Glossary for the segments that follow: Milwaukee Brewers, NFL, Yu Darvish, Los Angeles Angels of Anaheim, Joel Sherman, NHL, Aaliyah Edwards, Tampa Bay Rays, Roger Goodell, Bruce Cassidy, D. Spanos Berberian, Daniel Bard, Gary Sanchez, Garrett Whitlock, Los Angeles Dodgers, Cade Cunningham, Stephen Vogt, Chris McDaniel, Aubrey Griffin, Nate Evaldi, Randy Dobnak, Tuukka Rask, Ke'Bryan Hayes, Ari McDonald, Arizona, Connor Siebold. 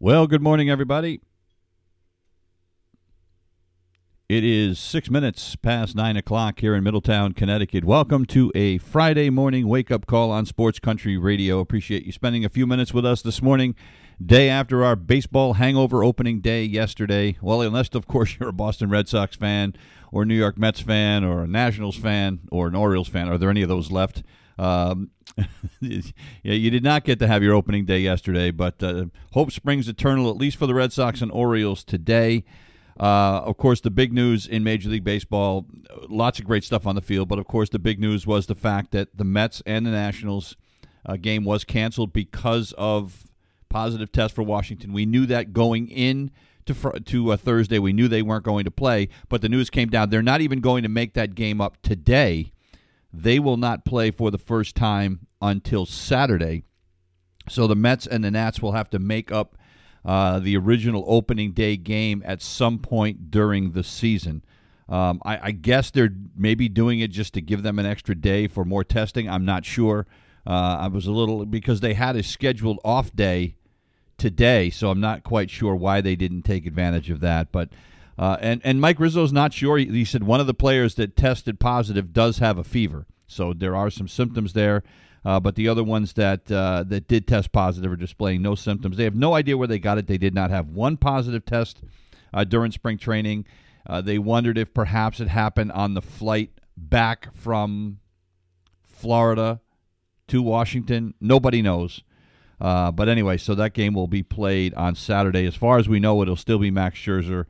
Well, good morning, everybody. It is 6 minutes past 9 o'clock here in Middletown, Connecticut. Welcome to a Friday morning wake-up call on Sports Country Radio. Appreciate you spending a few minutes with us this morning, day after our baseball hangover opening day yesterday. Well, unless, of course, you're a Boston Red Sox fan or New York Mets fan or a Nationals fan or an Orioles fan. Are there any of those left? Yeah, you did not get to have your opening day yesterday, but hope springs eternal, at least for the Red Sox and Orioles today. Of course, the big news in Major League Baseball, lots of great stuff on the field, but of course the big news was the fact that the Mets and the Nationals game was canceled because of positive test for Washington. We knew that going in to Thursday. We knew they weren't going to play, but the news came down. They're not even going to make that game up today. They will not play for the first time until Saturday. So the Mets and the Nats will have to make up the original opening day game at some point during the season. I guess they're maybe doing it just to give them an extra day for more testing. I'm not sure. I was a little, because they had a scheduled off day today, so I'm not quite sure why they didn't take advantage of that. But and Mike Rizzo's not sure. He said one of the players that tested positive does have a fever, so there are some symptoms there. But the other ones that did test positive are displaying no symptoms. They have no idea where they got it. They did not have one positive test during spring training. They wondered if perhaps it happened on the flight back from Florida to Washington. Nobody knows. But anyway, so that game will be played on Saturday. As far as we know, it'll still be Max Scherzer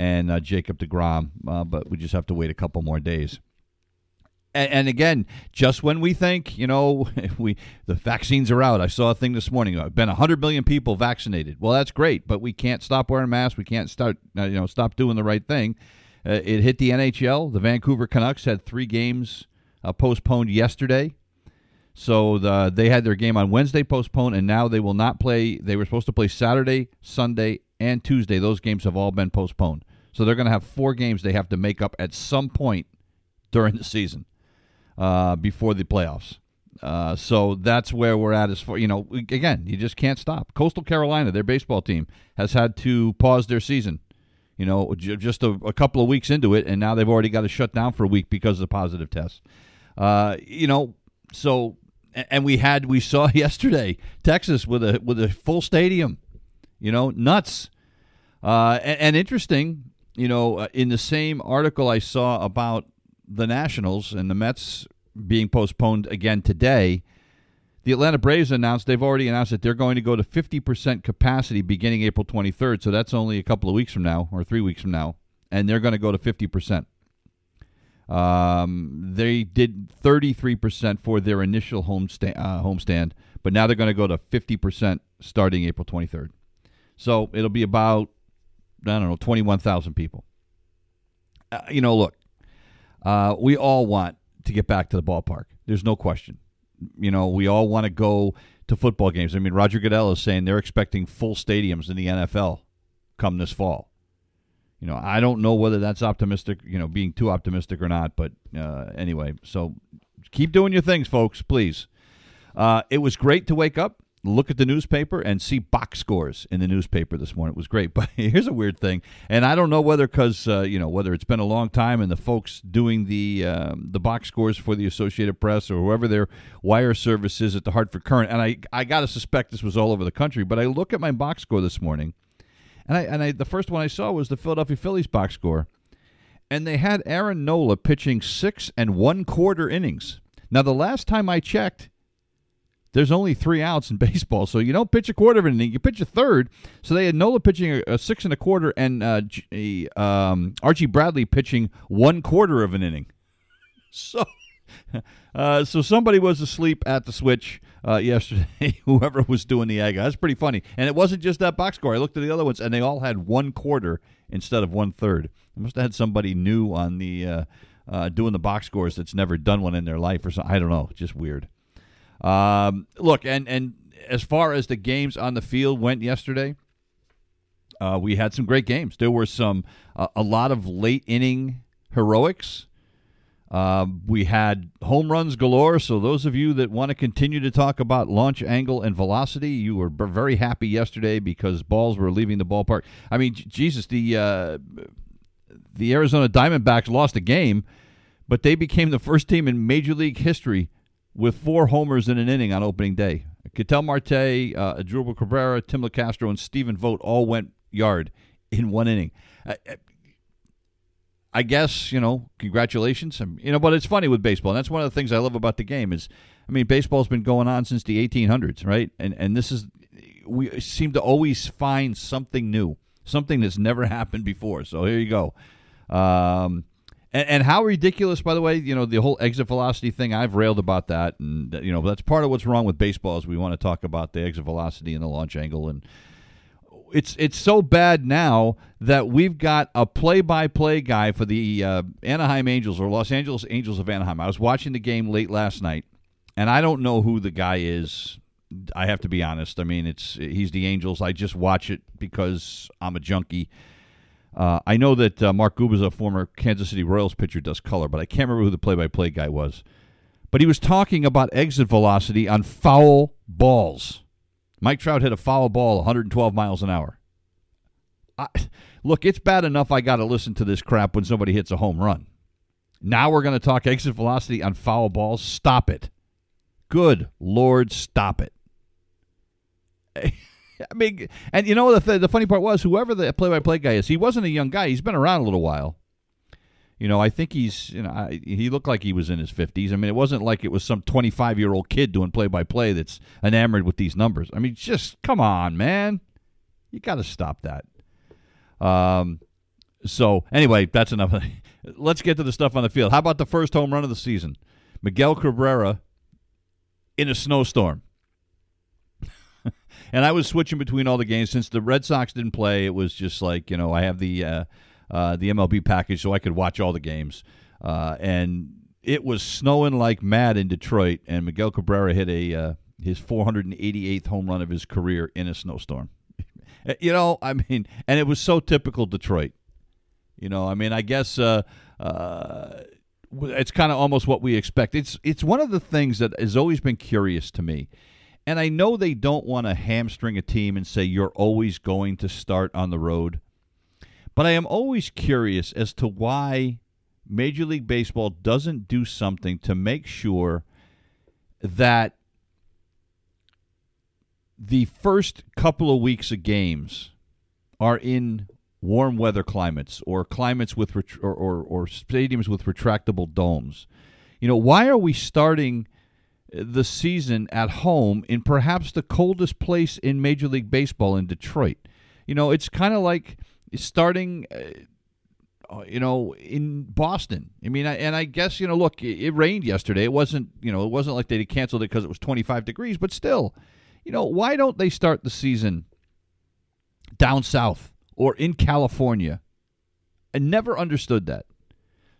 and Jacob DeGrom, but we just have to wait a couple more days. And again, just when we think, the vaccines are out. I saw a thing this morning. I've been 100 million people vaccinated. Well, that's great, but we can't stop wearing masks. We can't stop doing the right thing. It hit the NHL. The Vancouver Canucks had 3 games postponed yesterday. So they had their game on Wednesday postponed, and now they will not play. They were supposed to play Saturday, Sunday, and Tuesday. Those games have all been postponed. So they're going to have 4 games they have to make up at some point during the season before the playoffs. So that's where we're at as far, again, you just can't stop. Coastal Carolina, their baseball team, has had to pause their season, just a couple of weeks into it, and now they've already got to shut down for a week because of the positive tests. So and we saw yesterday Texas with a full stadium. Nuts. And interesting, in the same article I saw about the Nationals and the Mets being postponed again today, the Atlanta Braves they've already announced that they're going to go to 50% capacity beginning April 23rd. So that's only a couple of weeks from now or 3 weeks from now. And they're going to go to 50%. They did 33% for their initial homestand, but now they're going to go to 50% starting April 23rd. So it'll be about, 21,000 people. Look, we all want to get back to the ballpark. There's no question. We all want to go to football games. I mean, Roger Goodell is saying they're expecting full stadiums in the NFL come this fall. I don't know whether that's optimistic, being too optimistic or not. But anyway, so keep doing your things, folks, please. It was great to wake up, look at the newspaper, and see box scores in the newspaper this morning. It was great. But here's a weird thing. And I don't know whether whether it's been a long time and the folks doing the box scores for the Associated Press or whoever their wire service is at the Hartford Courant. And I got to suspect this was all over the country. But I look at my box score this morning. And the first one I saw was the Philadelphia Phillies box score. And they had Aaron Nola pitching 6 1/4 innings. Now, the last time I checked, there's only 3 outs in baseball, so you don't pitch a quarter of an inning. You pitch a third. So they had Nola pitching a 6 1/4 and Archie Bradley pitching 1/4 of an inning. So, so somebody was asleep at the switch yesterday, whoever was doing the egg. That's pretty funny. And it wasn't just that box score. I looked at the other ones, and they all had 1/4 instead of 1/3. I must have had somebody new on the doing the box scores that's never done one in their life or something. I don't know. Just weird. Look, and as far as the games on the field went yesterday, we had some great games. There were some a lot of late inning heroics. We had home runs galore, so those of you that want to continue to talk about launch angle and velocity, you were very happy yesterday because balls were leaving the ballpark. I mean, Jesus, the Arizona Diamondbacks lost a game, but they became the first team in Major League history with 4 homers in an inning on opening day. Ketel Marte, Adrubal Cabrera, Tim LeCastro, and Stephen Vogt all went yard in 1 inning. I guess, you know, congratulations. You know, but it's funny with baseball. And that's one of the things I love about the game is, I mean, baseball's been going on since the 1800s, right? And this is, we seem to always find something new, something that's never happened before. So here you go. And how ridiculous, by the way, you know, the whole exit velocity thing, I've railed about that. And, you know, that's part of what's wrong with baseball is we want to talk about the exit velocity and the launch angle. And it's so bad now that we've got a play-by-play guy for the Anaheim Angels or Los Angeles Angels of Anaheim. I was watching the game late last night, and I don't know who the guy is. I have to be honest. I mean, he's the Angels. I just watch it because I'm a junkie. I know that Mark Guba's a former Kansas City Royals pitcher, does color, but I can't remember who the play-by-play guy was. But he was talking about exit velocity on foul balls. Mike Trout hit a foul ball 112 miles an hour. Look, it's bad enough I got to listen to this crap when somebody hits a home run. Now we're going to talk exit velocity on foul balls. Stop it. Good Lord, stop it. I mean, and you know, the funny part was whoever the play-by-play guy is, he wasn't a young guy. He's been around a little while. You know, I think he's, you know, he looked like he was in his 50s. I mean, it wasn't like it was some 25-year-old kid doing play-by-play that's enamored with these numbers. I mean, just come on, man. You got to stop that. So, anyway, that's enough. Let's get to the stuff on the field. How about the first home run of the season? Miguel Cabrera in a snowstorm. And I was switching between all the games. Since the Red Sox didn't play, it was just like, you know, I have the MLB package so I could watch all the games. And it was snowing like mad in Detroit, and Miguel Cabrera hit his 488th home run of his career in a snowstorm. You know, I mean, and it was so typical Detroit. You know, I mean, I guess it's kind of almost what we expect. It's one of the things that has always been curious to me. And I know they don't want to hamstring a team and say you're always going to start on the road. But I am always curious as to why Major League Baseball doesn't do something to make sure that the first couple of weeks of games are in warm weather climates or climates with or stadiums with retractable domes. You know, why are we starting the season at home in perhaps the coldest place in Major League Baseball in Detroit? You know, it's kind of like starting, you know, in Boston. I mean, and I guess, you know, look, it rained yesterday. It wasn't, you know, it wasn't like they canceled it because it was 25 degrees, but still, you know, why don't they start the season down south or in California? I never understood that.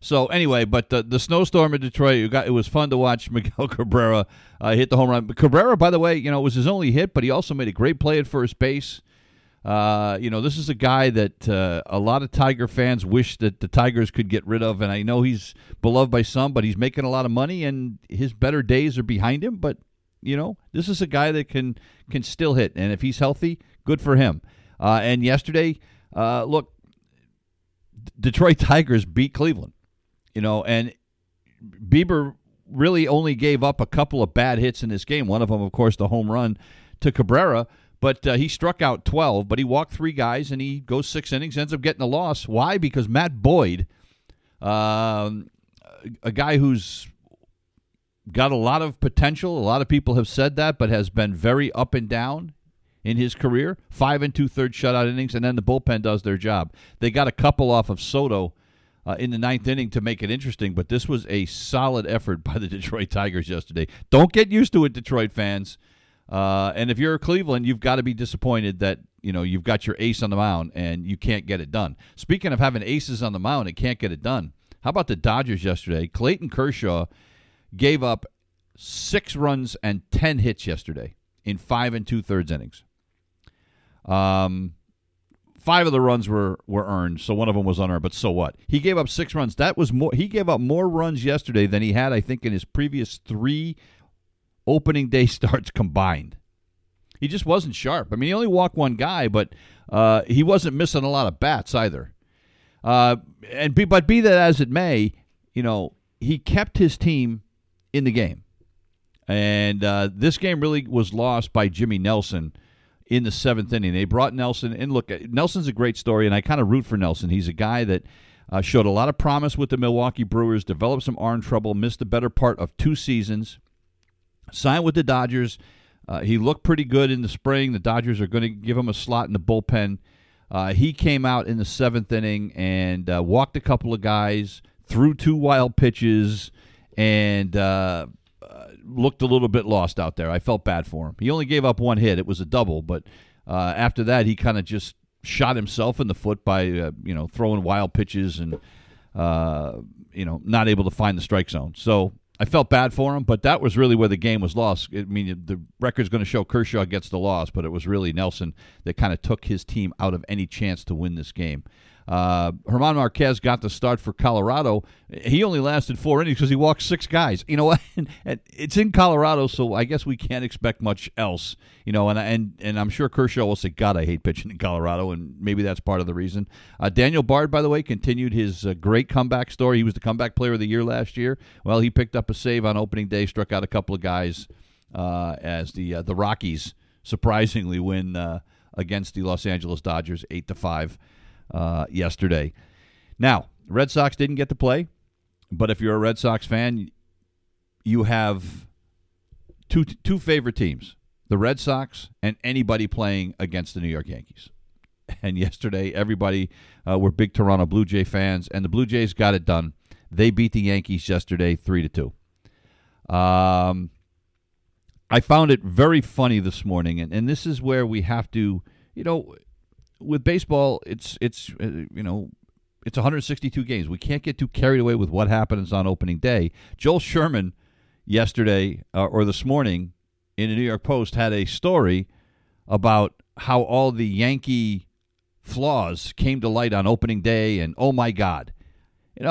So anyway, but the snowstorm in Detroit, it was fun to watch Miguel Cabrera hit the home run. But Cabrera, by the way, you know, it was his only hit, but he also made a great play at first base. You know, this is a guy that a lot of Tiger fans wish that the Tigers could get rid of. And I know he's beloved by some, but he's making a lot of money and his better days are behind him. But, you know, this is a guy that can still hit. And if he's healthy, good for him. And yesterday, look, Detroit Tigers beat Cleveland. You know, and Bieber really only gave up a couple of bad hits in this game. One of them, of course, the home run to Cabrera. But he struck out 12, but he walked 3 guys, and he goes 6 innings, ends up getting a loss. Why? Because Matt Boyd, a guy who's got a lot of potential. A lot of people have said that, but has been very up and down in his career. 5 2/3 shutout innings, and then the bullpen does their job. They got a couple off of Soto in the ninth inning to make it interesting, but this was a solid effort by the Detroit Tigers yesterday. Don't get used to it, Detroit fans. And if you're Cleveland, you've got to be disappointed that, you know, you've got your ace on the mound and you can't get it done. Speaking of having aces on the mound and can't get it done, how about the Dodgers yesterday? Clayton Kershaw gave up 6 runs and 10 hits yesterday in 5 2/3 innings. 5 of the runs were earned, so one of them was unearned, but so what? He gave up 6 runs. That was more. He gave up more runs yesterday than he had, I think, in his previous 3 opening day starts combined. He just wasn't sharp. I mean, he only walked one guy, but he wasn't missing a lot of bats either. But be that as it may, you know, he kept his team in the game. And this game really was lost by Jimmy Nelson in the 7th inning. They brought Nelson in. Look, Nelson's a great story, and I kind of root for Nelson. He's a guy that showed a lot of promise with the Milwaukee Brewers, developed some arm trouble, missed the better part of 2 seasons, signed with the Dodgers. He looked pretty good in the spring. The Dodgers are going to give him a slot in the bullpen. He came out in the 7th inning and walked a couple of guys, threw 2 wild pitches, and looked a little bit lost out there. I felt bad for him. He only gave up 1 hit. It was a double, but after that, he kind of just shot himself in the foot by throwing wild pitches and not able to find the strike zone. So I felt bad for him, but that was really where the game was lost. I mean, the record's going to show Kershaw gets the loss, but it was really Nelson that kind of took his team out of any chance to win this game. Germán Marquez got the start for Colorado. He only lasted 4 innings because he walked 6 guys. You know what? It's in Colorado, so I guess we can't expect much else. You know, and I'm sure Kershaw will say, "God, I hate pitching in Colorado," and maybe that's part of the reason. Daniel Bard, by the way, continued his great comeback story. He was the comeback player of the year last year. Well, he picked up a save on opening day, struck out a couple of guys as the Rockies surprisingly win against the Los Angeles Dodgers 8-5. Yesterday. Now, Red Sox didn't get to play, but if you're a Red Sox fan, you have two favorite teams, the Red Sox and anybody playing against the New York Yankees. And yesterday, everybody were big Toronto Blue Jay fans, and the Blue Jays got it done. They beat the Yankees yesterday 3-2. I found it very funny this morning, and this is where we have to, with baseball, it's 162 games. We can't get too carried away with what happens on opening day. Joel Sherman yesterday or this morning in the New York Post had a story about how all the Yankee flaws came to light on opening day, and oh my God, And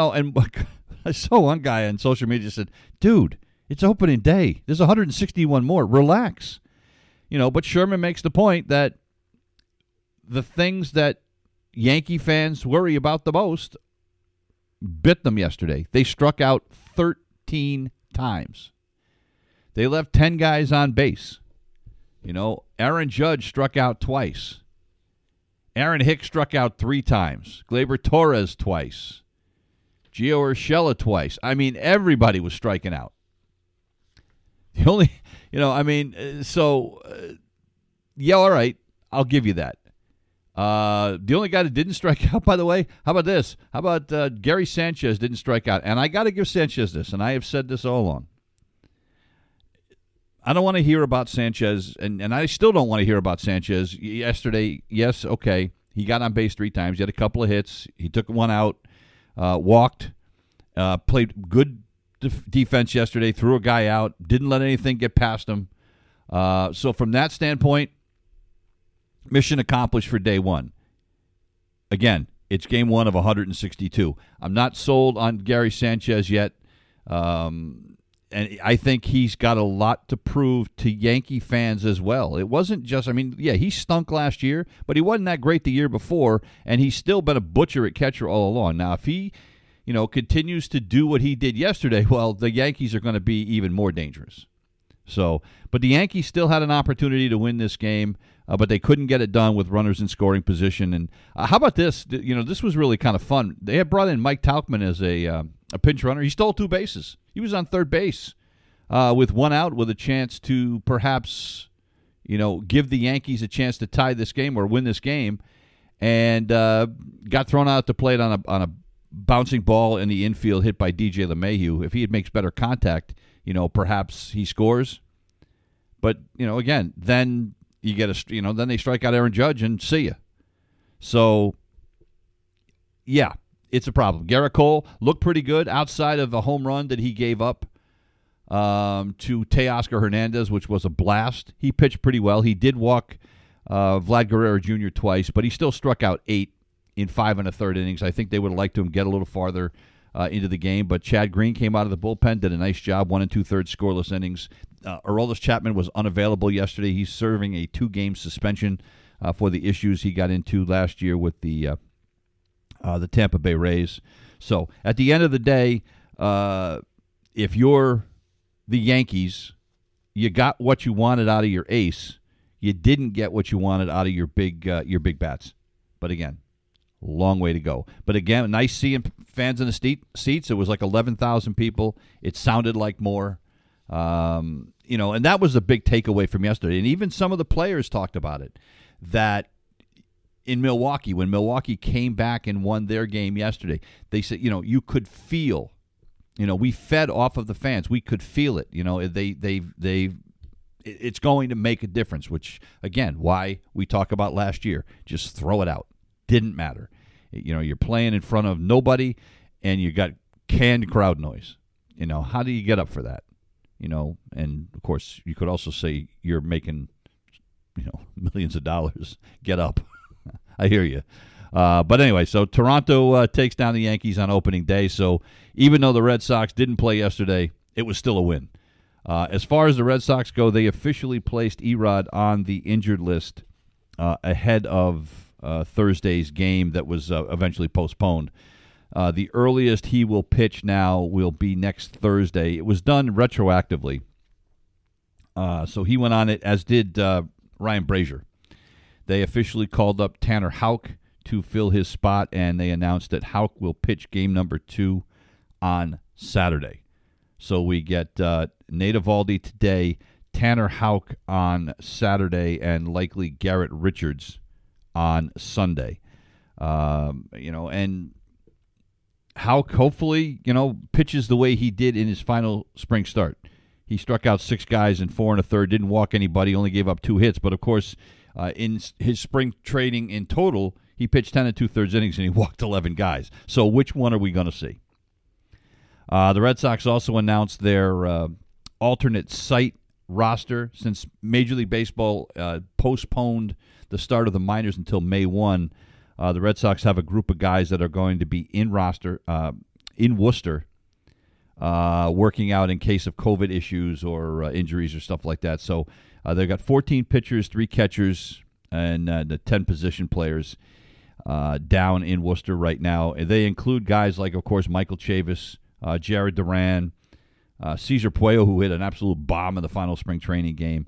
I saw one guy on social media said, "Dude, it's opening day. There's 161 more. Relax." But Sherman makes the point that the things that Yankee fans worry about the most bit them yesterday. They struck out 13 times. They left 10 guys on base. Aaron Judge struck out twice. Aaron Hicks struck out 3 times. Gleyber Torres twice. Gio Urshela twice. I mean, everybody was striking out. The only, all right, I'll give you that. The only guy that didn't strike out, by the way, how about this? How about Gary Sanchez didn't strike out? And I got to give Sanchez this, and I have said this all along. I don't want to hear about Sanchez, and I still don't want to hear about Sanchez. Yesterday, yes, okay, he got on base 3 times. He had a couple of hits. He took 1 out, walked, played good defense yesterday, threw a guy out, didn't let anything get past him. So from that standpoint, mission accomplished for day 1. Again, it's game 1 of 162. I'm not sold on Gary Sanchez yet. And I think he's got a lot to prove to Yankee fans as well. It wasn't just, he stunk last year, but he wasn't that great the year before, and he's still been a butcher at catcher all along. Now, if he, continues to do what he did yesterday, well, the Yankees are going to be even more dangerous. So, but the Yankees still had an opportunity to win this game, but they couldn't get it done with runners in scoring position. And how about this? This was really kind of fun. They had brought in Mike Tauchman as a pinch runner. He stole 2 bases. He was on third base with one out, with a chance to perhaps, you know, give the Yankees a chance to tie this game or win this game, and got thrown out to plate on a bouncing ball in the infield hit by DJ LeMahieu. If he makes better contact, you know, perhaps he scores. But, you know, again, then you get a, you know, then they strike out Aaron Judge and see ya. So, yeah, it's a problem. Gerrit Cole looked pretty good outside of a home run that he gave up to Teoscar Hernandez, which was a blast. He pitched pretty well. He did walk Vlad Guerrero Jr. twice, but he still struck out 8 in 5 1/3 innings. I think they would have liked him to get a little farther into the game, but Chad Green came out of the bullpen, did a nice job, 1 2/3 scoreless innings. Aroldis Chapman was unavailable yesterday. He's serving a 2-game suspension for the issues he got into last year with the Tampa Bay Rays. So at the end of the day, if you're the Yankees, you got what you wanted out of your ace. You didn't get what you wanted out of your big bats. But again, long way to go. But again, nice seeing fans in the seats. It was like 11,000 people. It sounded like more. You know, and that was the big takeaway from yesterday. And even some of the players talked about it, that in Milwaukee, when Milwaukee came back and won their game yesterday, they said, you know, you could feel, you know, we fed off of the fans. We could feel it. You know, they it's going to make a difference, which, again, why we talk about last year. Just throw it out. Didn't matter. You know, you're playing in front of nobody, and you got canned crowd noise. You know, how do you get up for that? You know, and, of course, you could also say you're making, you know, millions of dollars. Get up. I hear you. But anyway, so Toronto takes down the Yankees on opening day. So even though the Red Sox didn't play yesterday, it was still a win. As far as the Red Sox go, they officially placed Erod on the injured list ahead of Thursday's game that was eventually postponed. The earliest he will pitch now will be next Thursday. It was done retroactively. So he went on it, as did Ryan Brazier. They officially called up Tanner Houck to fill his spot, and they announced that Houck will pitch game number 2 on Saturday. So we get Nate Evaldi today, Tanner Houck on Saturday, and likely Garrett Richards on Sunday. You know, and Houck hopefully, you know, pitches the way he did in his final spring start. He struck out 6 guys in 4 1/3, didn't walk anybody, only gave up 2 hits. But of course, in his spring training in total, he pitched 10 2/3 innings and he walked 11 guys. So which one are we going to see? The Red Sox also announced their alternate site roster since Major League Baseball postponed the start of the minors until May 1. The Red Sox have a group of guys that are going to be in Worcester, working out in case of COVID issues or injuries or stuff like that. So they've got 14 pitchers, 3 catchers, and the 10 position players down in Worcester right now. And they include guys like, of course, Michael Chavis, Jared Duran, Cesar Pueyo, who hit an absolute bomb in the final spring training game.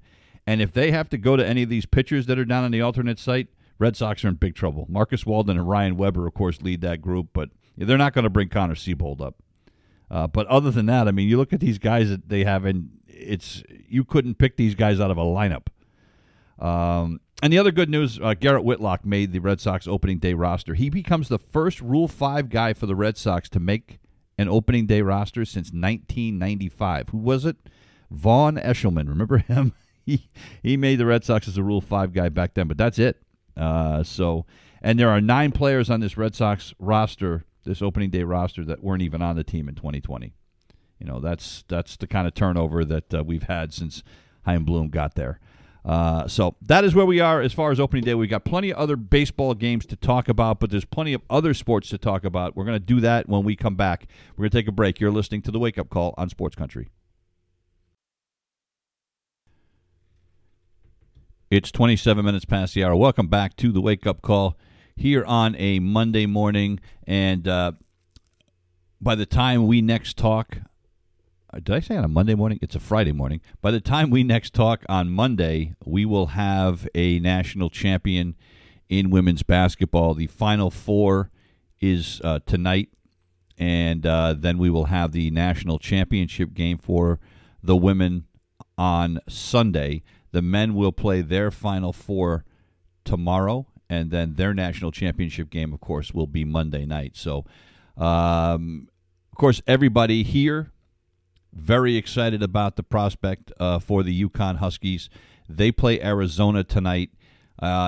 And if they have to go to any of these pitchers that are down on the alternate site, Red Sox are in big trouble. Marcus Walden and Ryan Weber, of course, lead that group, but they're not going to bring Connor Siebold up. But other than that, I mean, you look at these guys that they have, and it's, you couldn't pick these guys out of a lineup. And the other good news, Garrett Whitlock made the Red Sox opening day roster. He becomes the first Rule 5 guy for the Red Sox to make an opening day roster since 1995. Who was it? Vaughn Eshelman. Remember him? He made the Red Sox as a Rule 5 guy back then, but that's it. And there are 9 players on this Red Sox roster, this opening day roster, that weren't even on the team in 2020. You know, that's the kind of turnover that we've had since Chaim Bloom got there. So that is where we are as far as opening day. We've got plenty of other baseball games to talk about, but there's plenty of other sports to talk about. We're going to do that when we come back. We're going to take a break. You're listening to The Wake Up Call on Sports Country. It's 27 minutes past the hour. Welcome back to The Wake Up Call here on a Monday morning. And by the time we next talk, did I say on a Monday morning? It's a Friday morning. By the time we next talk on Monday, we will have a national champion in women's basketball. The Final Four is tonight, and then we will have the national championship game for the women on Sunday. The men will play their Final Four tomorrow, and then their national championship game, of course, will be Monday night. So, of course, everybody here very excited about the prospect for the UConn Huskies. They play Arizona tonight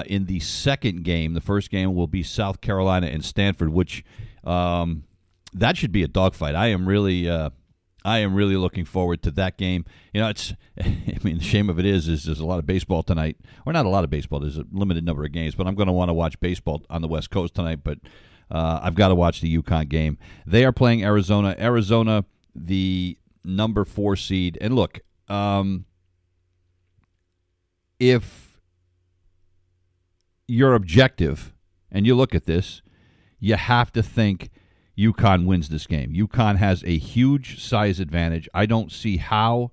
in the second game. The first game will be South Carolina and Stanford, which that should be a dogfight. I am really looking forward to that game. You know, the shame of it is there's a lot of baseball tonight. Or not a lot of baseball. There's a limited number of games, but I'm going to want to watch baseball on the West Coast tonight. But I've got to watch the UConn game. They are playing Arizona. Arizona, the number 4 seed. And look, if you're objective and you look at this, you have to think UConn wins this game. UConn has a huge size advantage. I don't see how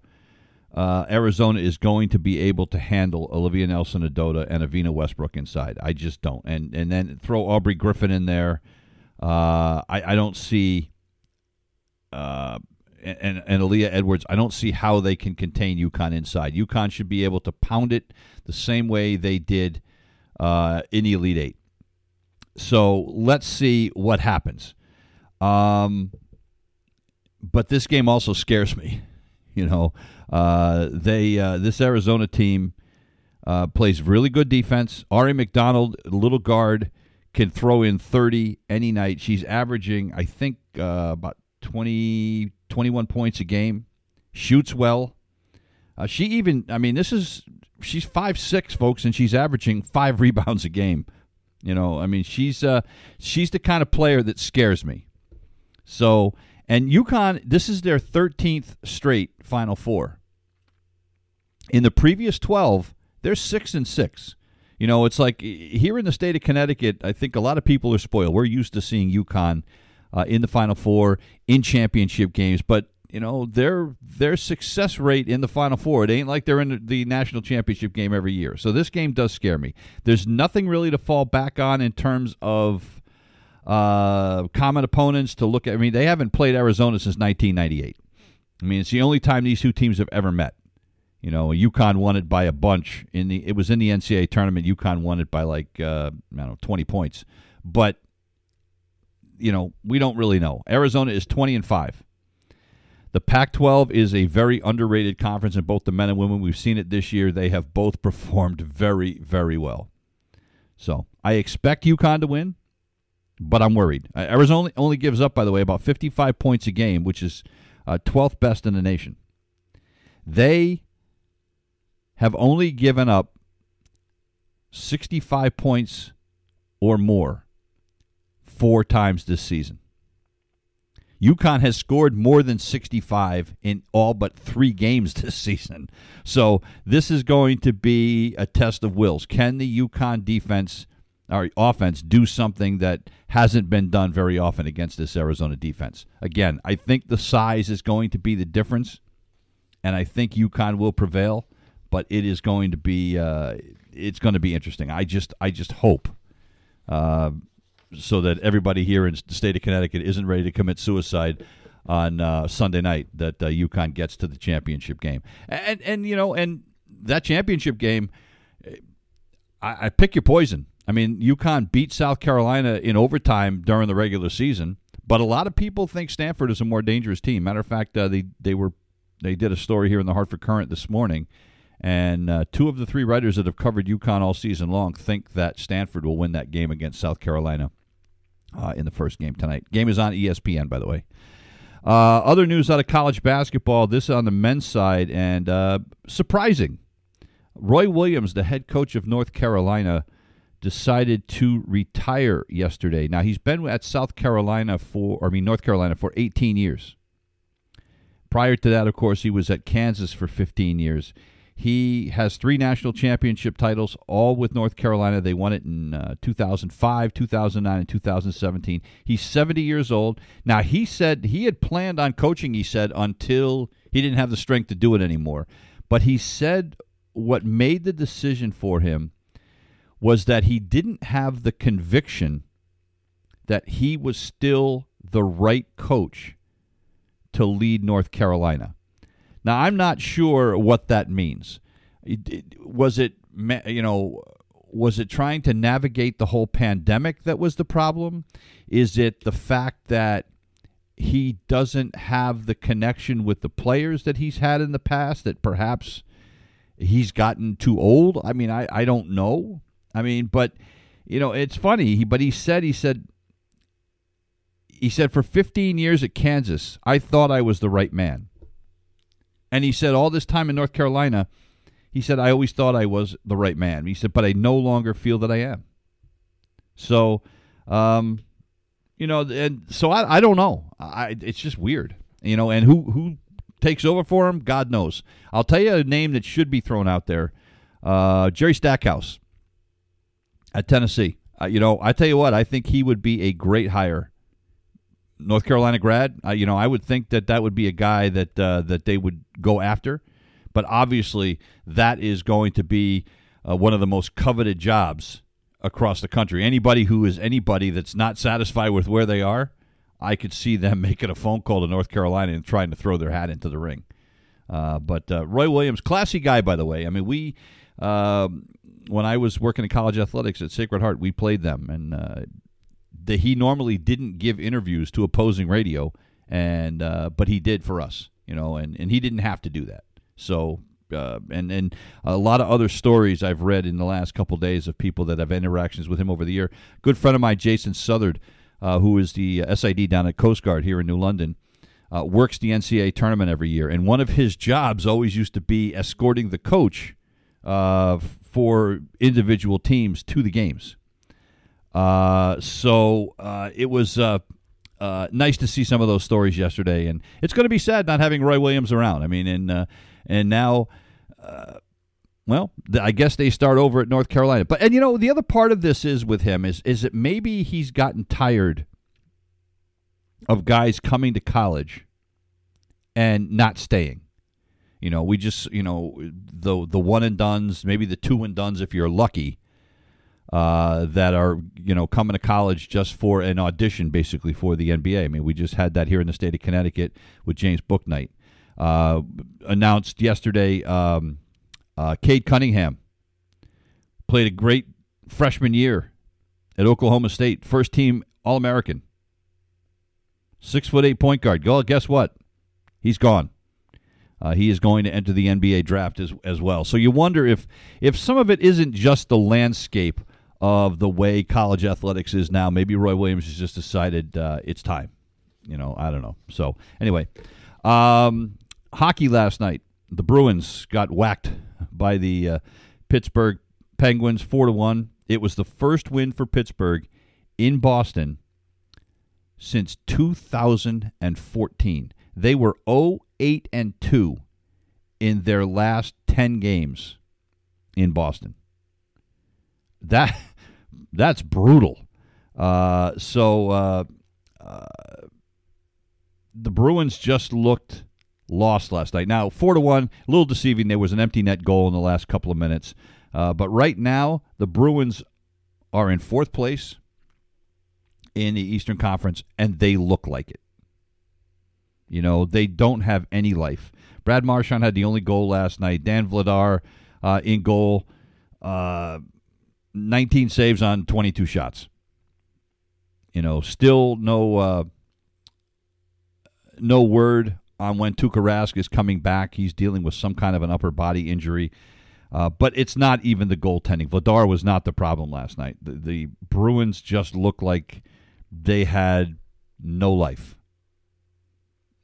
Arizona is going to be able to handle Olivia Nelson-Adota and Avina Westbrook inside. I just don't. And then throw Aubrey Griffin in there. I don't see and Aaliyah Edwards. I don't see how they can contain UConn inside. UConn should be able to pound it the same way they did in the Elite Eight. So let's see what happens. But this game also scares me. You know, this Arizona team plays really good defense. Ari McDonald, little guard, can throw in 30 any night. She's averaging, I think, about 21 points a game. Shoots well. She's 5'6", folks, and she's averaging 5 rebounds a game. You know, I mean, she's the kind of player that scares me. So, and UConn, this is their 13th straight Final Four. In the previous 12, they're 6-6. You know, it's like here in the state of Connecticut, I think a lot of people are spoiled. We're used to seeing UConn in the Final Four, in championship games, but you know, their success rate in the Final Four, it ain't like they're in the national championship game every year. So this game does scare me. There's nothing really to fall back on in terms of common opponents to look at. I mean, they haven't played Arizona since 1998. I mean, it's the only time these two teams have ever met. You know, UConn won it by a bunch. It was in the NCAA tournament. UConn won it by 20 points. But, you know, we don't really know. Arizona is 20-5. The Pac-12 is a very underrated conference in both the men and women. We've seen it this year. They have both performed very, very well. So I expect UConn to win, but I'm worried. Arizona only gives up, by the way, about 55 points a game, which is 12th best in the nation. They have only given up 65 points or more 4 times this season. UConn has scored more than 65 in all but 3 games this season. So this is going to be a test of wills. Can the UConn offense do something that hasn't been done very often against this Arizona defense? Again, I think the size is going to be the difference, and I think UConn will prevail, but it is going to be it's going to be interesting. I just hope. So that everybody here in the state of Connecticut isn't ready to commit suicide on Sunday night that UConn gets to the championship game. And that championship game, I pick your poison. I mean, UConn beat South Carolina in overtime during the regular season, but a lot of people think Stanford is a more dangerous team. Matter of fact, they did a story here in the Hartford Courant this morning, and 2 of the 3 writers that have covered UConn all season long think that Stanford will win that game against South Carolina in the first game tonight. Game is on ESPN, by the way. Other news out of college basketball, this on the men's side, and surprising. Roy Williams, the head coach of North Carolina, decided to retire yesterday. Now, he's been at North Carolina for 18 years. Prior to that, of course, he was at Kansas for 15 years. He has 3 national championship titles, all with North Carolina. They won it in 2005, 2009, and 2017. He's 70 years old. Now, he said he had planned on coaching, he said, until he didn't have the strength to do it anymore. But he said what made the decision for him was that he didn't have the conviction that he was still the right coach to lead North Carolina. Now, I'm not sure what that means. Was it trying to navigate the whole pandemic that was the problem? Is it the fact that he doesn't have the connection with the players that he's had in the past, that perhaps he's gotten too old? I mean, I don't know. I mean, but, you know, it's funny. He said, for 15 years at Kansas, I thought I was the right man. And he said, all this time in North Carolina, he said, I always thought I was the right man. He said, but I no longer feel that I am. So, I don't know. It's just weird, you know, and who takes over for him, God knows. I'll tell you a name that should be thrown out there. Jerry Stackhouse at Tennessee. I tell you what, I think he would be a great hire. North Carolina grad, I would think that would be a guy that they would go after. But obviously, that is going to be one of the most coveted jobs across the country. Anybody that's not satisfied with where they are, I could see them making a phone call to North Carolina and trying to throw their hat into the ring. But Roy Williams, classy guy, by the way. I mean, we when I was working in college athletics at Sacred Heart, we played them. And he normally didn't give interviews to opposing radio, and but he did for us, you know, and he didn't have to do that. So, and a lot of other stories I've read in the last couple of days of people that have interactions with him over the year. Good friend of mine, Jason Southard, who is the SID down at Coast Guard here in New London, works the NCAA tournament every year. And one of his jobs always used to be escorting the coach for individual teams to the games. So it was nice to see some of those stories yesterday. And it's going to be sad not having Roy Williams around. I mean, and now, I guess they start over at North Carolina. But, and, you know, the other part of this is with him is that maybe he's gotten tired of guys coming to college and not staying. You know, we just, you know, the one and dones, maybe the two and dones if you're lucky, that are, you know, coming to college just for an audition, basically, for the NBA. I mean, we just had that here in the state of Connecticut with James Bouknight. Announced yesterday, Cade Cunningham played a great freshman year at Oklahoma State, first team All-American, 6'8" point guard. Well, guess what? He's gone. He is going to enter the NBA draft as well. So you wonder if some of it isn't just the landscape of the way college athletics is now. Maybe Roy Williams has just decided it's time. You know, I don't know. So anyway, hockey last night. The Bruins got whacked by the Pittsburgh Penguins 4-1. It was the first win for Pittsburgh in Boston since 2014. They were 0-8-2 in their last 10 games in Boston. That's brutal. So the Bruins just looked lost last night. Now, 4-1, a little deceiving. There was an empty net goal in the last couple of minutes. But right now, the Bruins are in fourth place in the Eastern Conference, and they look like it. You know, they don't have any life. Brad Marchand had the only goal last night. Dan Vladar in goal, 19 saves on 22 shots. You know, still no word on when Tuukka Rask is coming back. He's dealing with some kind of an upper body injury. But it's not even the goaltending. Vladar was not the problem last night. The Bruins just looked like they had no life.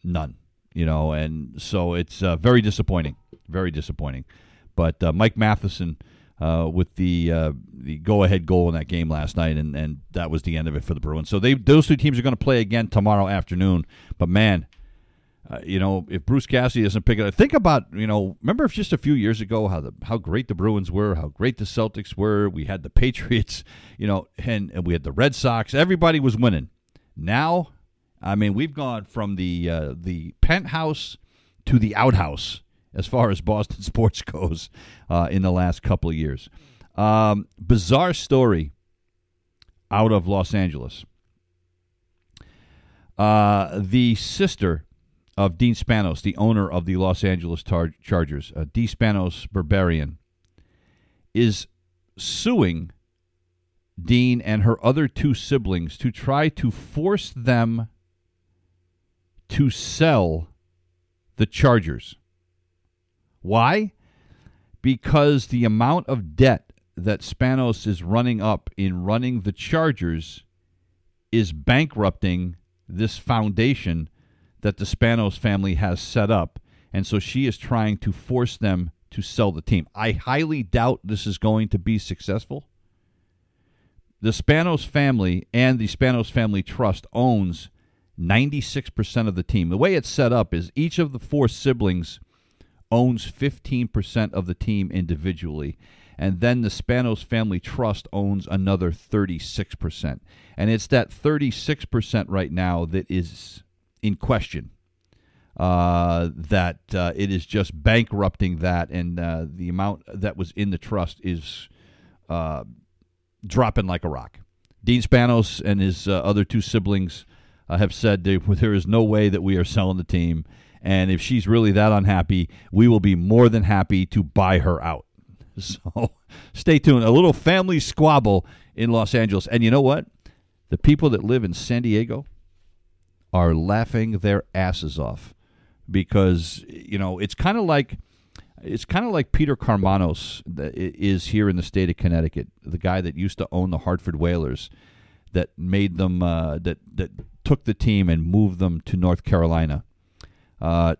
None, you know, and so it's very disappointing, very disappointing. But Mike Matheson with the go-ahead goal in that game last night, and that was the end of it for the Bruins. So those two teams are going to play again tomorrow afternoon. But, man, you know, if Bruce Cassidy doesn't pick it up, think about, you know, remember just a few years ago how great the Bruins were, how great the Celtics were. We had the Patriots, you know, and we had the Red Sox. Everybody was winning. Now, I mean, we've gone from the penthouse to the outhouse as far as Boston sports goes in the last couple of years. Bizarre story out of Los Angeles. The sister of Dean Spanos, the owner of the Los Angeles Chargers, D. Spanos Berberian, is suing Dean and her other two siblings to try to force them to sell the Chargers. Why? Because the amount of debt that Spanos is running up in running the Chargers is bankrupting this foundation that the Spanos family has set up, and so she is trying to force them to sell the team. I highly doubt this is going to be successful. The Spanos family and the Spanos Family Trust owns 96% of the team. The way it's set up is each of the four siblings owns 15% of the team individually, and then the Spanos Family Trust owns another 36%. And it's that 36% right now that is in question, that it is just bankrupting that, and the amount that was in the trust is dropping like a rock. Dean Spanos and his other two siblings have said there is no way that we are selling the team, and if she's really that unhappy, we will be more than happy to buy her out. So stay tuned. A little family squabble in Los Angeles. And you know what? The people that live in San Diego are laughing their asses off because, you know, it's kind of like Peter Carmanos is here in the state of Connecticut, the guy that used to own the Hartford Whalers that made them that took the team and moved them to North Carolina. To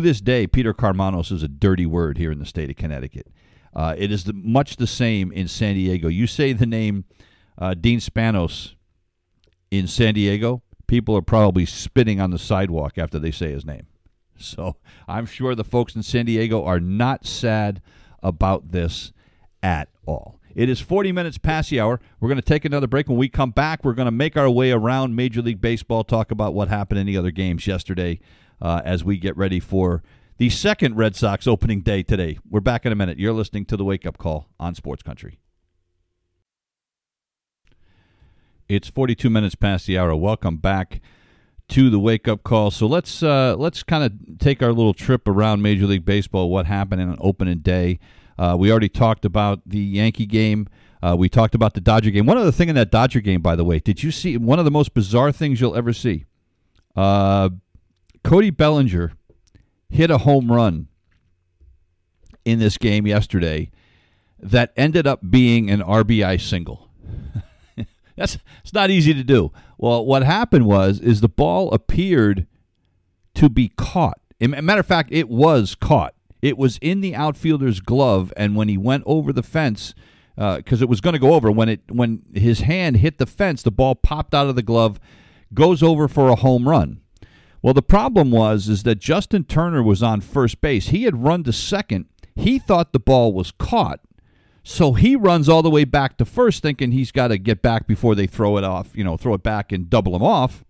this day, Peter Carmanos is a dirty word here in the state of Connecticut. It is much the same in San Diego. You say the name Dean Spanos in San Diego, people are probably spitting on the sidewalk after they say his name. So I'm sure the folks in San Diego are not sad about this at all. It is 40 minutes past the hour. We're going to take another break. When we come back, we're going to make our way around Major League Baseball, talk about what happened in the other games yesterday as we get ready for the second Red Sox opening day today. We're back in a minute. You're listening to The Wake Up Call on Sports Country. It's 42 minutes past the hour. Welcome back to the wake-up call. So let's kind of take our little trip around Major League Baseball, what happened in an opening day. We already talked about the Yankee game. We talked about the Dodger game. One other thing in that Dodger game, by the way, did you see one of the most bizarre things you'll ever see? Cody Bellinger hit a home run in this game yesterday that ended up being an RBI single. It's not easy to do. Well, what happened is the ball appeared to be caught. As a matter of fact, it was caught. It was in the outfielder's glove, and when he went over the fence, because it was going to go over, when his hand hit the fence, the ball popped out of the glove, goes over for a home run. Well, the problem is that Justin Turner was on first base. He had run to second. He thought the ball was caught. So he runs all the way back to first thinking he's got to get back before they throw it off, throw it back and double him off.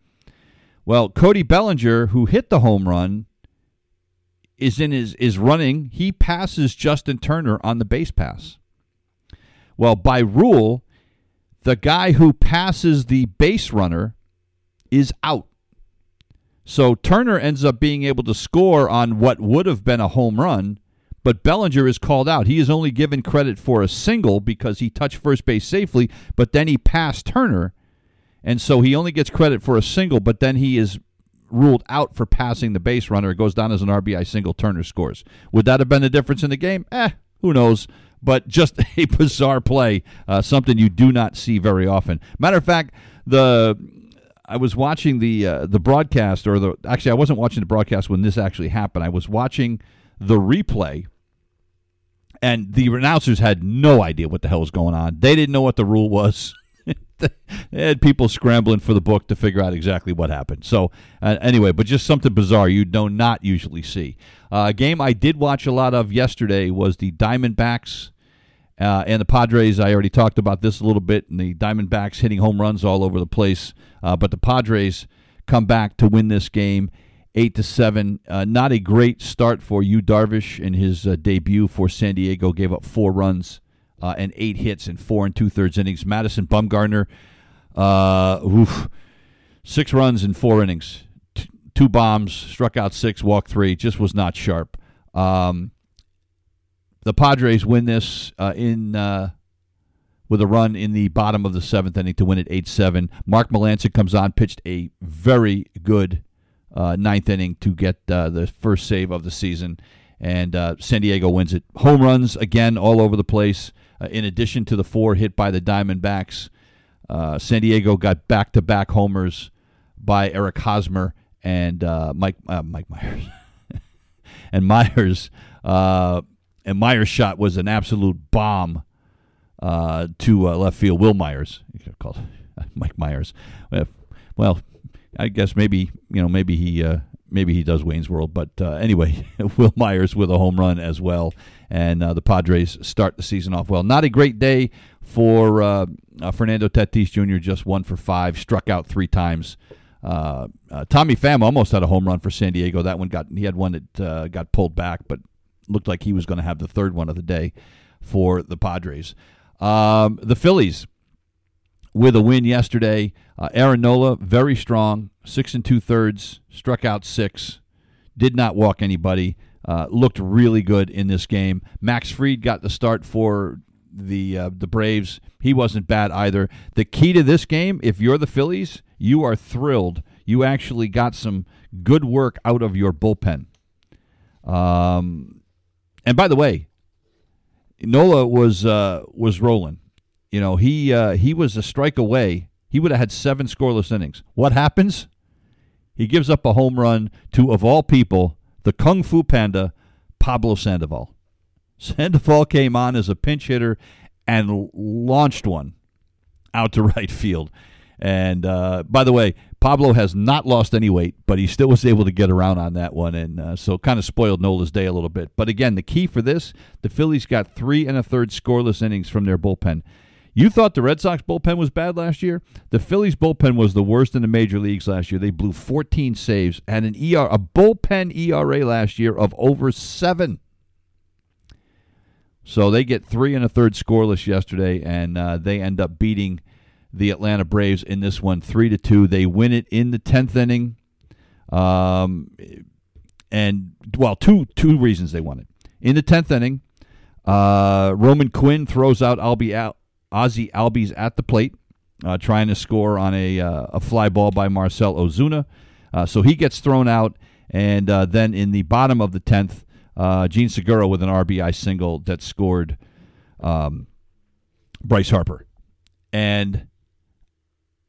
Well, Cody Bellinger, who hit the home run, is running. He passes Justin Turner on the base pass. Well, by rule, the guy who passes the base runner is out. So Turner ends up being able to score on what would have been a home run. But Bellinger is called out. He is only given credit for a single because he touched first base safely, but then he passed Turner, and so he only gets credit for a single, but then he is ruled out for passing the base runner. It goes down as an RBI single. Turner scores. Would that have been the difference in the game? Who knows? But just a bizarre play, something you do not see very often. Matter of fact, I was watching the broadcast, actually I wasn't watching the broadcast when this actually happened. I was watching the replay. And the announcers had no idea what the hell was going on. They didn't know what the rule was. They had people scrambling for the book to figure out exactly what happened. So anyway, but just something bizarre you do not usually see. A game I did watch a lot of yesterday was the Diamondbacks and the Padres. I already talked about this a little bit, and the Diamondbacks hitting home runs all over the place. But the Padres come back to win this game 8-7, not a great start for Yu Darvish in his debut for San Diego. Gave up 4 runs and 8 hits in 4 2/3 innings. Madison Bumgarner, 6 runs in 4 innings, two bombs, struck out six, walked three, just was not sharp. The Padres win this with a run in the bottom of the seventh inning to win it 8-7. Mark Melancon comes on, pitched a very good ninth inning to get the first save of the season, and San Diego wins it. Home runs again all over the place. In addition to the four hit by the Diamondbacks, San Diego got back-to-back homers by Eric Hosmer and Mike Myers. And Myers. And Myers' shot was an absolute bomb to left field. Will Myers, you could have called Mike Myers. Well, I guess maybe he does Wayne's World, but anyway, Will Myers with a home run as well, and the Padres start the season off well. Not a great day for Fernando Tatis Jr. Just 1 for 5, struck out 3 times. Tommy Pham almost had a home run for San Diego. That one got pulled back, but looked like he was going to have the third one of the day for the Padres. The Phillies with a win yesterday. Aaron Nola, very strong, 6 2/3, struck out 6, did not walk anybody, looked really good in this game. Max Fried got the start for the Braves. He wasn't bad either. The key to this game, if you're the Phillies, you are thrilled. You actually got some good work out of your bullpen. And by the way, Nola was rolling. You know, he was a strike away. He would have had 7 scoreless innings. What happens? He gives up a home run to, of all people, the Kung Fu Panda, Pablo Sandoval. Sandoval came on as a pinch hitter and launched one out to right field. And by the way, Pablo has not lost any weight, but he still was able to get around on that one, and so kind of spoiled Nola's day a little bit. But again, the key for this, the Phillies got 3 1/3 scoreless innings from their bullpen. You thought the Red Sox bullpen was bad last year? The Phillies bullpen was the worst in the major leagues last year. They blew 14 saves and a bullpen ERA last year of over 7. So they get 3 1/3 scoreless yesterday, and they end up beating the Atlanta Braves in this one, 3-2. They win it in the 10th inning. Two reasons they won it. In the 10th inning, Roman Quinn throws out Ozzie Albies at the plate, trying to score on a fly ball by Marcell Ozuna. So he gets thrown out, and then in the bottom of the 10th, Gene Segura with an RBI single that scored Bryce Harper. And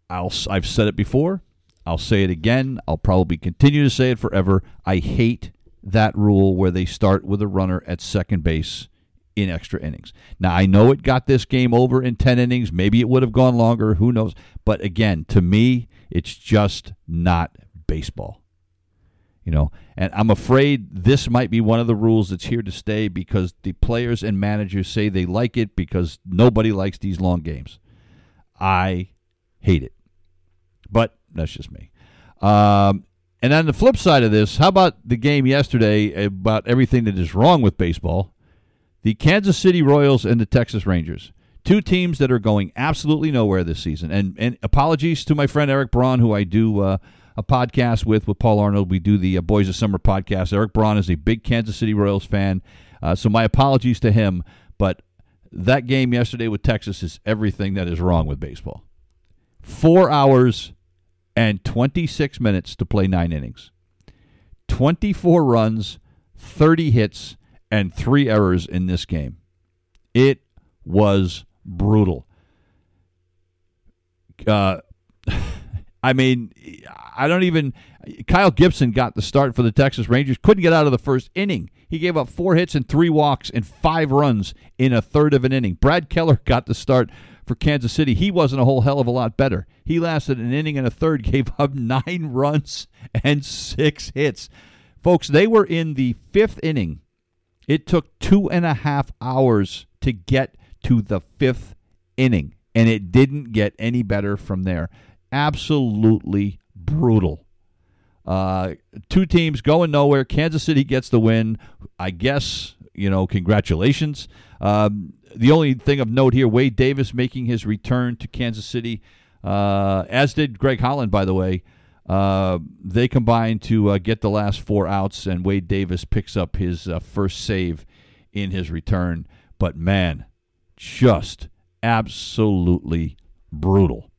I've said it before. I'll say it again. I'll probably continue to say it forever. I hate that rule where they start with a runner at second base in extra innings. Now, I know it got this game over in 10 innings. Maybe it would have gone longer. Who knows? But again, to me, it's just not baseball. You know, and I'm afraid this might be one of the rules that's here to stay because the players and managers say they like it because nobody likes these long games. I hate it, but that's just me. And on the flip side of this, how about the game yesterday about everything that is wrong with baseball? The Kansas City Royals and the Texas Rangers, two teams that are going absolutely nowhere this season. And apologies to my friend Eric Braun, who I do a podcast with Paul Arnold. We do the Boys of Summer podcast. Eric Braun is a big Kansas City Royals fan, so my apologies to him, but that game yesterday with Texas is everything that is wrong with baseball. 4 hours and 26 minutes to play 9 innings. 24 runs, 30 hits, and 3 errors in this game. It was brutal. I mean, I don't even... Kyle Gibson got the start for the Texas Rangers. Couldn't get out of the first inning. He gave up 4 hits and 3 walks and 5 runs in a third of an inning. Brad Keller got the start for Kansas City. He wasn't a whole hell of a lot better. He lasted an inning and a third, gave up 9 runs and 6 hits. Folks, they were in the 5th inning. It took 2.5 hours to get to the 5th inning, and it didn't get any better from there. Absolutely brutal. Two teams going nowhere. Kansas City gets the win. I guess, you know, congratulations. The only thing of note here, Wade Davis making his return to Kansas City, as did Greg Holland, by the way. They combine to get the last four outs, and Wade Davis picks up his first save in his return. But, man, just absolutely brutal.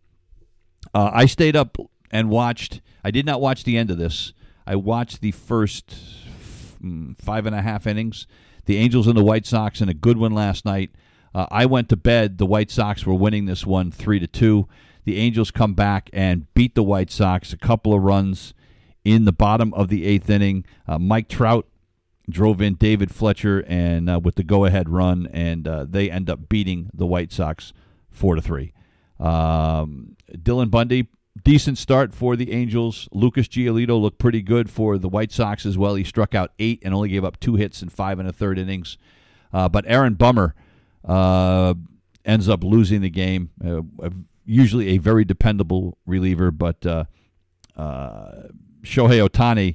I stayed up and watched. I did not watch the end of this. I watched the first 5.5 innings. The Angels and the White Sox in a good one last night. I went to bed. The White Sox were winning this one 3-2. The Angels come back and beat the White Sox. A couple of runs in the bottom of the eighth inning. Mike Trout drove in David Fletcher and with the go-ahead run, and they end up beating the White Sox 4-3. Dylan Bundy, decent start for the Angels. Lucas Giolito looked pretty good for the White Sox as well. He struck out 8 and only gave up 2 hits in 5 1/3 innings. But Aaron Bummer ends up losing the game. Usually a very dependable reliever, but Shohei Ohtani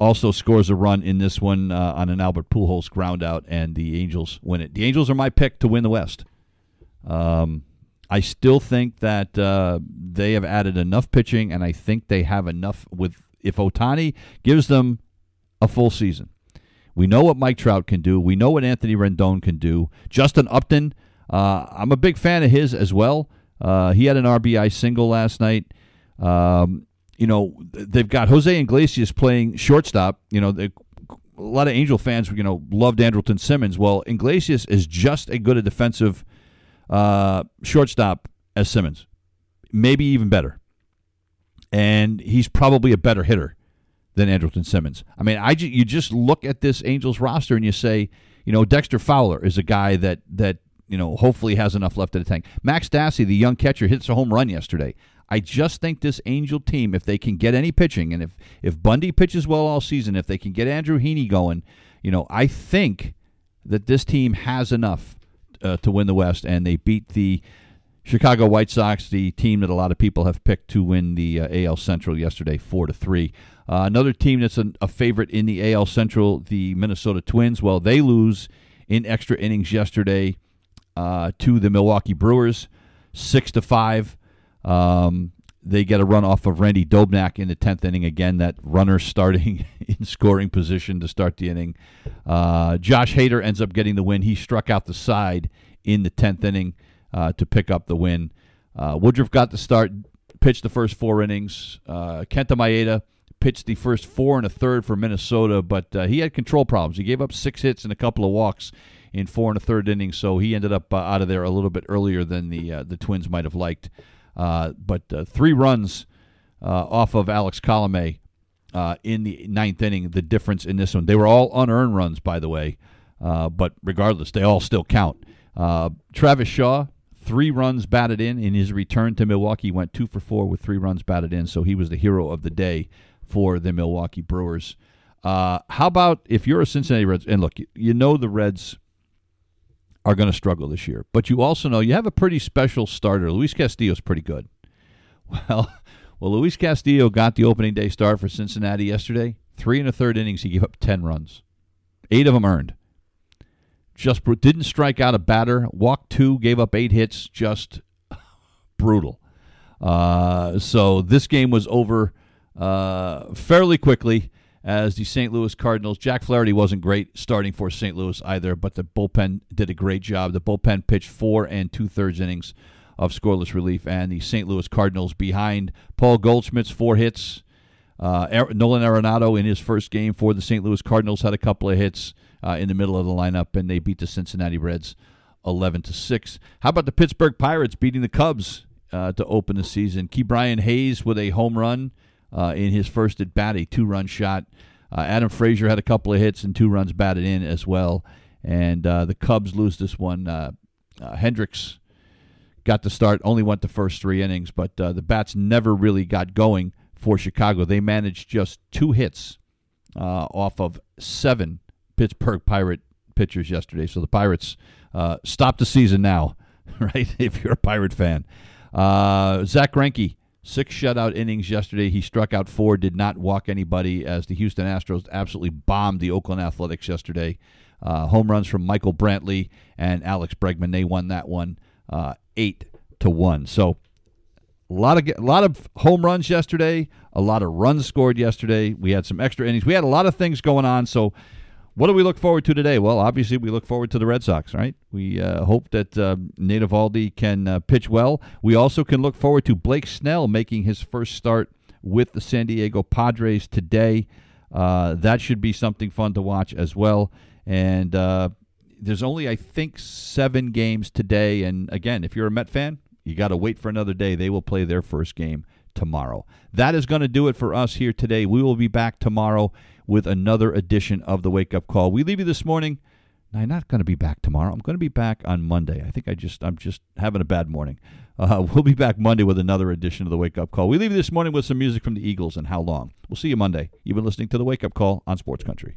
also scores a run in this one on an Albert Pujols ground out, and the Angels win it. The Angels are my pick to win the West. I still think that they have added enough pitching, and I think they have enough with if Ohtani gives them a full season. We know what Mike Trout can do. We know what Anthony Rendon can do. Justin Upton, I'm a big fan of his as well. He had an RBI single last night. You know, they've got Jose Iglesias playing shortstop. You know, a lot of Angel fans, you know, loved Andrelton Simmons. Well, Iglesias is just as good a defensive shortstop as Simmons, maybe even better. And he's probably a better hitter than Andrelton Simmons. I mean, you just look at this Angels roster and you say, you know, Dexter Fowler is a guy that you know, hopefully has enough left in the tank. Max Stassi, the young catcher, hits a home run yesterday. I just think this Angel team, if they can get any pitching, and if Bundy pitches well all season, if they can get Andrew Heaney going, you know, I think that this team has enough to win the West, and they beat the Chicago White Sox, the team that a lot of people have picked to win the AL Central yesterday, 4-3. Another team that's a favorite in the AL Central, the Minnesota Twins, well, they lose in extra innings yesterday to the Milwaukee Brewers, 6-5. They get a run off of Randy Dobnak in the 10th inning. Again, that runner starting in scoring position to start the inning. Josh Hader ends up getting the win. He struck out the side in the 10th inning to pick up the win. Woodruff got the start, pitched the first 4 innings. Kenta Maeda pitched the first 4 1/3 for Minnesota, but he had control problems. He gave up 6 hits and a couple of walks in 4 1/3 innings, so he ended up out of there a little bit earlier than the Twins might have liked. But 3 runs off of Alex Colomé in the 9th inning, the difference in this one. They were all unearned runs, by the way, but regardless, they all still count. Travis Shaw, 3 runs batted in his return to Milwaukee, went 2 for 4 with 3 runs batted in, so he was the hero of the day for the Milwaukee Brewers. How about if you're a Cincinnati Reds, and look, you know the Reds are going to struggle this year. But you also know you have a pretty special starter. Luis Castillo's pretty good. Well, Luis Castillo got the opening day start for Cincinnati yesterday. 3 1/3 innings, he gave up 10 runs. 8 of them earned. Just didn't strike out a batter. Walked 2, gave up 8 hits. Just brutal. So this game was over fairly quickly, as the St. Louis Cardinals. Jack Flaherty wasn't great starting for St. Louis either, but the bullpen did a great job. The bullpen pitched 4 2/3 innings of scoreless relief, and the St. Louis Cardinals behind Paul Goldschmidt's 4 hits. Nolan Arenado in his first game for the St. Louis Cardinals had a couple of hits in the middle of the lineup, and they beat the Cincinnati Reds 11-6. How about the Pittsburgh Pirates beating the Cubs to open the season? Ke'Bryan Hayes with a home run in his first at bat, a 2-run shot. Adam Frazier had a couple of hits and 2 runs batted in as well. And the Cubs lose this one. Hendricks got the start, only went the first 3 innings, but the bats never really got going for Chicago. They managed just 2 hits off of 7 Pittsburgh Pirate pitchers yesterday. So the Pirates stop the season now, right, if you're a Pirate fan. Zach Greinke, 6 shutout innings yesterday. He struck out 4, did not walk anybody, as the Houston Astros absolutely bombed the Oakland Athletics yesterday. Home runs from Michael Brantley and Alex Bregman. They won that one 8-1. So A lot of home runs yesterday, a lot of runs scored yesterday. We had some extra innings. We had a lot of things going on. So what do we look forward to today? Well, obviously we look forward to the Red Sox, right? We hope that Nate Evaldi can pitch well. We also can look forward to Blake Snell making his first start with the San Diego Padres today. That should be something fun to watch as well. And there's only, I think, 7 games today. And again, if you're a Met fan, you got to wait for another day. They will play their first game tomorrow. That is going to do it for us here today. We will be back tomorrow with another edition of the Wake Up Call. We leave you this morning. I'm not going to be back tomorrow. I'm going to be back on Monday. I think I'm just having a bad morning. We'll be back Monday with another edition of the Wake Up Call. We leave you this morning with some music from the Eagles and How Long. We'll see you Monday. You've been listening to the Wake Up Call on Sports Country.